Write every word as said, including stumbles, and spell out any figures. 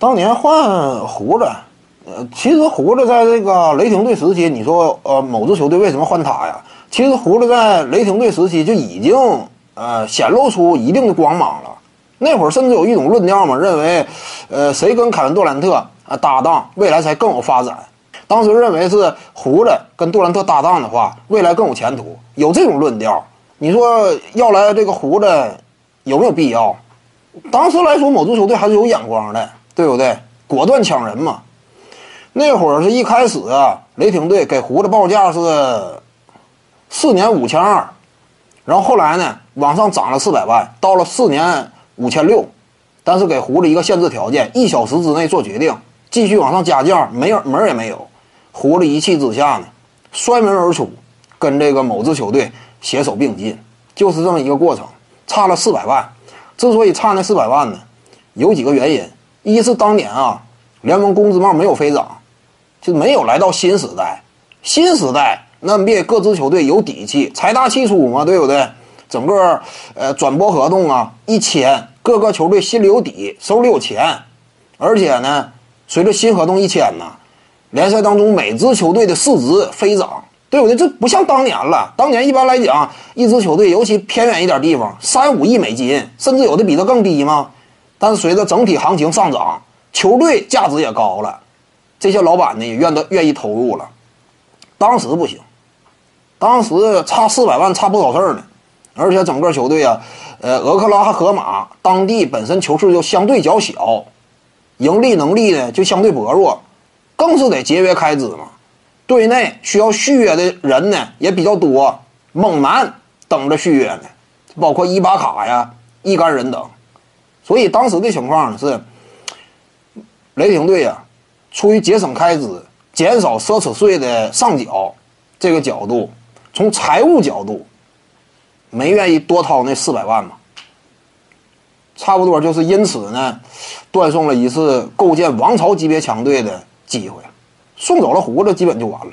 当年换胡子，呃，其实胡子在这个雷霆队时期，你说呃某支球队为什么换他呀？其实胡子在雷霆队时期就已经呃显露出一定的光芒了。那会儿甚至有一种论调嘛，认为，呃，谁跟凯文杜兰特啊搭档，未来才更有发展。当时认为是胡子跟杜兰特搭档的话，未来更有前途，有这种论调。你说要来这个胡子，有没有必要？当时来说，某支球队还是有眼光的，对不对？果断抢人嘛。那会儿是一开始啊，雷霆队给胡子报价是四年五千二，然后后来呢往上涨了四百万，到了四年。五千六，但是给胡子一个限制条件，一小时之内做决定，继续往上加价，没有门也没有。胡子一气之下呢，摔门而出，跟这个某支球队携手并进，就是这么一个过程。差了四百万，之所以差那四百万呢，有几个原因：一是当年啊，联盟工资帽没有飞涨，就没有来到新时代。新时代，那 N B A 各支球队有底气，财大气粗嘛，对不对？整个呃转播合同啊一签，各个球队心里有底，手里有钱，而且呢随着新合同一签呢，联赛当中每支球队的市值飞涨，对不对？这不像当年了，当年一般来讲一支球队尤其偏远一点地方三五亿美金，甚至有的比这更低嘛。但是随着整体行情上涨，球队价值也高了，这些老板呢也愿得愿意投入了。当时不行，当时差四百万差不少事儿呢。而且整个球队啊，呃，俄克拉荷马当地本身球市就相对较小，盈利能力呢就相对薄弱，更是得节约开支嘛。队内需要续约的人呢也比较多，猛男等着续约呢，包括伊巴卡呀一干人等。所以当时的情况呢是，雷霆队啊，出于节省开支、减少奢侈税的上缴这个角度，从财务角度。没愿意多掏那四百万嘛，差不多就是因此呢，断送了一次构建王朝级别强队的机会，送走了胡子基本就完了。